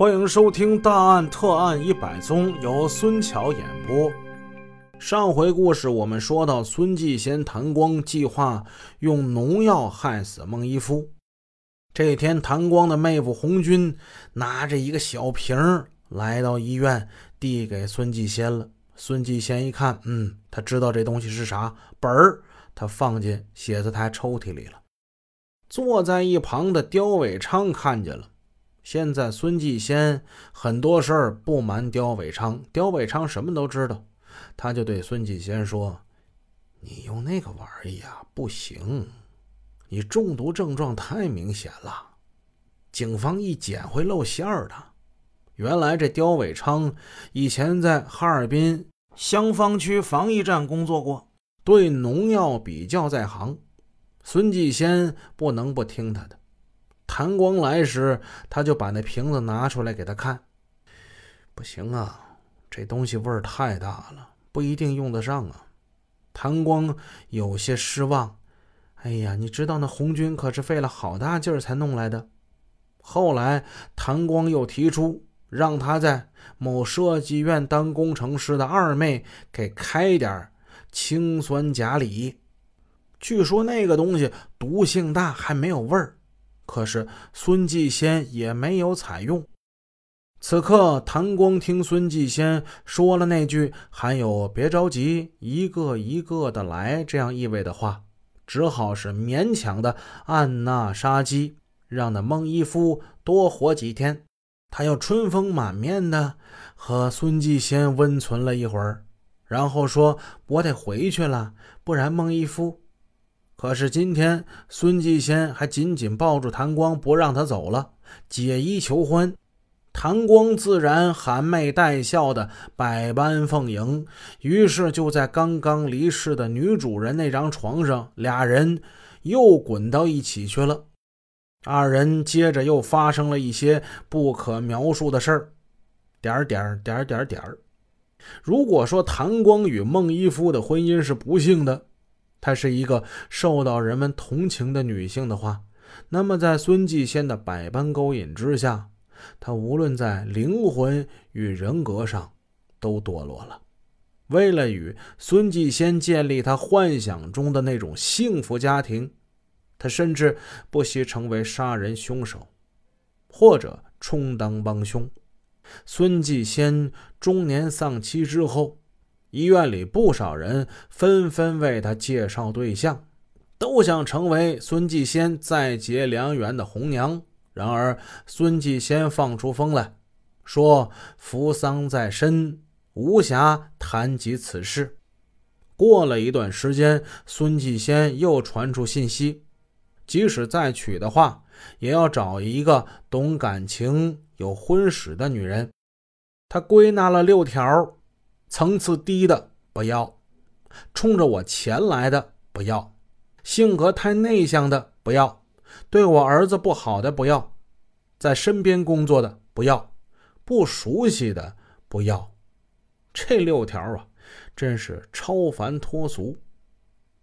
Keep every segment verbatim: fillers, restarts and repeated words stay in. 欢迎收听《大案特案一百宗》，由孙巧演播。上回故事我们说到，孙继贤、谭光计划用农药害死孟一夫。这天，谭光的妹夫红军拿着一个小瓶来到医院，递给孙继贤了。孙继贤一看，嗯，他知道这东西是啥，本儿他放进写字台抽屉里了。坐在一旁的刁伟昌看见了。现在孙继先很多事儿不瞒刁伟昌，刁伟昌什么都知道，他就对孙继先说：“你用那个玩意啊，不行，你中毒症状太明显了，警方一检会露馅儿的。”原来这刁伟昌以前在哈尔滨香坊区防疫站工作过，对农药比较在行，孙继先不能不听他的。谭光来时，他就把那瓶子拿出来给他看。不行啊，这东西味儿太大了，不一定用得上啊。谭光有些失望。哎呀，你知道那红军可是费了好大劲儿才弄来的。后来谭光又提出，让他在某设计院当工程师的二妹给开点氰酸钾锂。据说那个东西毒性大，还没有味儿。可是孙继先也没有采用。此刻谭光听孙继先说了那句还有别着急，一个一个的来这样意味的话，只好是勉强的按捺杀机，让那孟一夫多活几天。他又春风满面的和孙继先温存了一会儿，然后说我得回去了，不然孟一夫。可是今天孙继先还紧紧抱住谭光不让他走了，解衣求欢。谭光自然含媚带笑的百般奉迎，于是就在刚刚离世的女主人那张床上，俩人又滚到一起去了。二人接着又发生了一些不可描述的事儿，点点点点点。如果说谭光与孟一夫的婚姻是不幸的，她是一个受到人们同情的女性的话，那么在孙继先的百般勾引之下，她无论在灵魂与人格上都堕落了。为了与孙继先建立她幻想中的那种幸福家庭，她甚至不惜成为杀人凶手，或者充当帮凶。孙继先中年丧妻之后，医院里不少人纷纷为他介绍对象，都想成为孙继先再结良缘的红娘。然而孙继先放出风来，说扶丧在身，无暇谈及此事。过了一段时间，孙继先又传出信息，即使再娶的话，也要找一个懂感情有婚史的女人。他归纳了六条：层次低的不要，冲着我钱来的不要，性格太内向的不要，对我儿子不好的不要，在身边工作的不要，不熟悉的不要。这六条啊，真是超凡脱俗，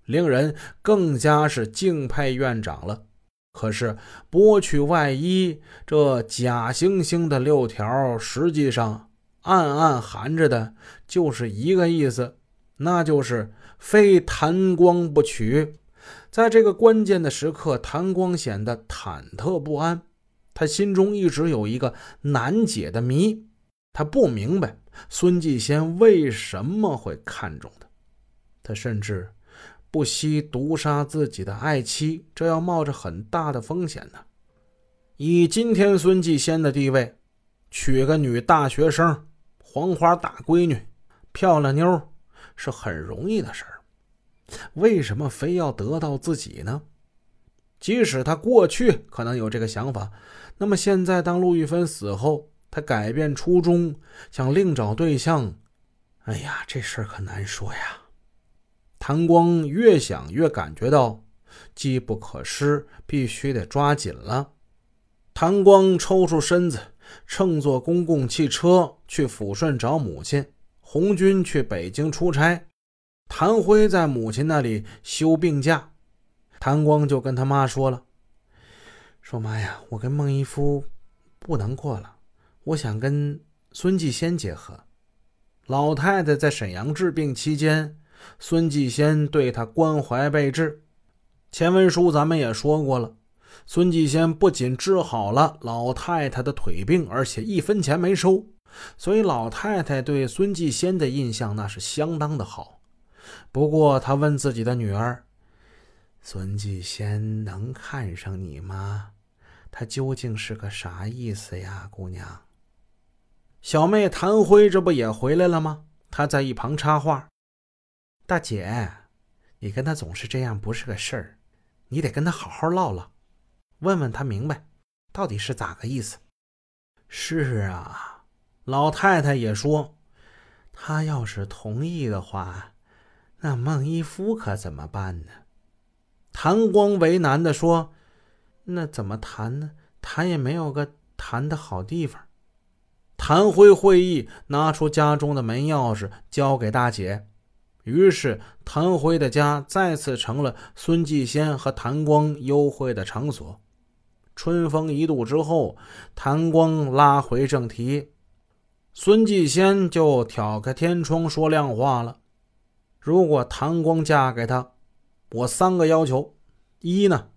令人更加是敬佩院长了。可是剥去外衣，这假惺惺的六条实际上暗暗含着的就是一个意思，那就是非谭光不娶。在这个关键的时刻，谭光显得忐忑不安，他心中一直有一个难解的谜，他不明白孙继先为什么会看中他，他甚至不惜毒杀自己的爱妻，这要冒着很大的风险呢、啊。以今天孙继先的地位，娶个女大学生，黄花大闺女，漂亮妞是很容易的事儿，为什么非要得到自己呢？即使他过去可能有这个想法，那么现在当陆玉芬死后，他改变初衷，想另找对象，哎呀，这事儿可难说呀。谭光越想越感觉到机不可失，必须得抓紧了。谭光抽出身子，乘坐公共汽车去抚顺找母亲，红军去北京出差，谭辉在母亲那里休病假。谭光就跟他妈说了，说妈呀，我跟孟一夫不能过了，我想跟孙继先结合。老太太在沈阳治病期间，孙继先对她关怀备至。前文书咱们也说过了，孙继先不仅治好了老太太的腿病，而且一分钱没收，所以老太太对孙继先的印象那是相当的好。不过她问自己的女儿，孙继先能看上你吗？他究竟是个啥意思呀，姑娘？小妹谭辉这不也回来了吗？她在一旁插话，大姐，你跟他总是这样不是个事儿，你得跟他好好唠唠，问问他明白到底是咋个意思。是啊，老太太也说，他要是同意的话，那孟一夫可怎么办呢？谭光为难地说，那怎么谈呢？谈也没有个谈的好地方。谭辉会意，拿出家中的门钥匙交给大姐。于是谭辉的家再次成了孙继先和谭光幽会的场所。春风一度之后，谭光拉回正题，孙继先就挑开天窗说亮话了。如果谭光嫁给他，我三个要求，一呢，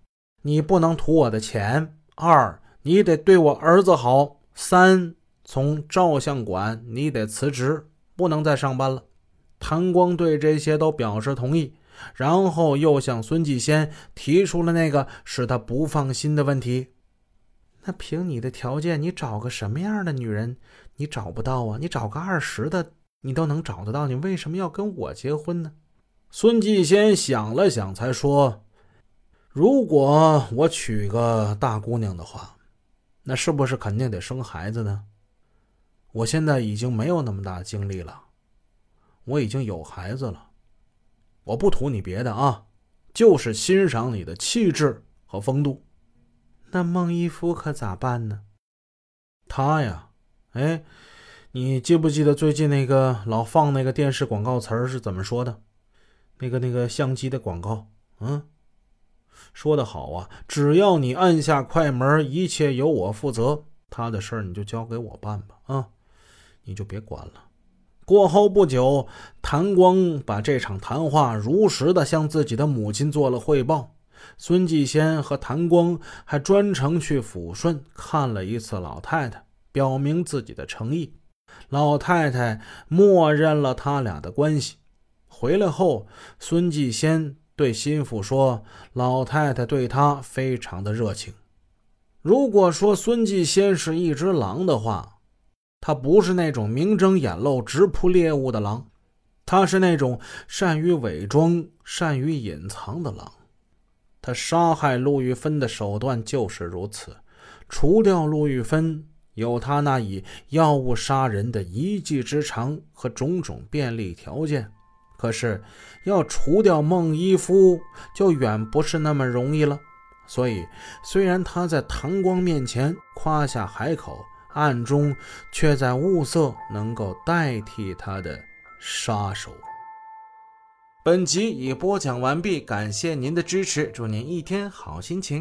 你不能图我的钱；二，你得对我儿子好；三，从照相馆你得辞职，不能再上班了。谭光对这些都表示同意，然后又向孙继先提出了那个使他不放心的问题。那凭你的条件，你找个什么样的女人你找不到啊？你找个二十的你都能找得到，你为什么要跟我结婚呢？孙继先想了想才说，如果我娶个大姑娘的话，那是不是肯定得生孩子呢？我现在已经没有那么大精力了，我已经有孩子了。我不图你别的啊，就是欣赏你的气质和风度。那孟一夫可咋办呢？他呀，哎，你记不记得最近那个老放那个电视广告词是怎么说的？那个那个相机的广告，嗯，说得好啊，只要你按下快门，一切由我负责，他的事儿你就交给我办吧，啊，你就别管了。过后不久，谭光把这场谈话如实的向自己的母亲做了汇报。孙继先和谭光还专程去抚顺看了一次老太太，表明自己的诚意。老太太默认了他俩的关系。回来后，孙继先对心腹说，老太太对他非常的热情。如果说孙继先是一只狼的话，他不是那种明睁眼露直扑猎物的狼，他是那种善于伪装、善于隐藏的狼。他杀害陆玉芬的手段就是如此，除掉陆玉芬，有他那以药物杀人的一技之长和种种便利条件。可是要除掉孟一夫就远不是那么容易了，所以虽然他在唐光面前夸下海口，暗中却在物色能够代替他的杀手。本集已播讲完毕，感谢您的支持，祝您一天好心情。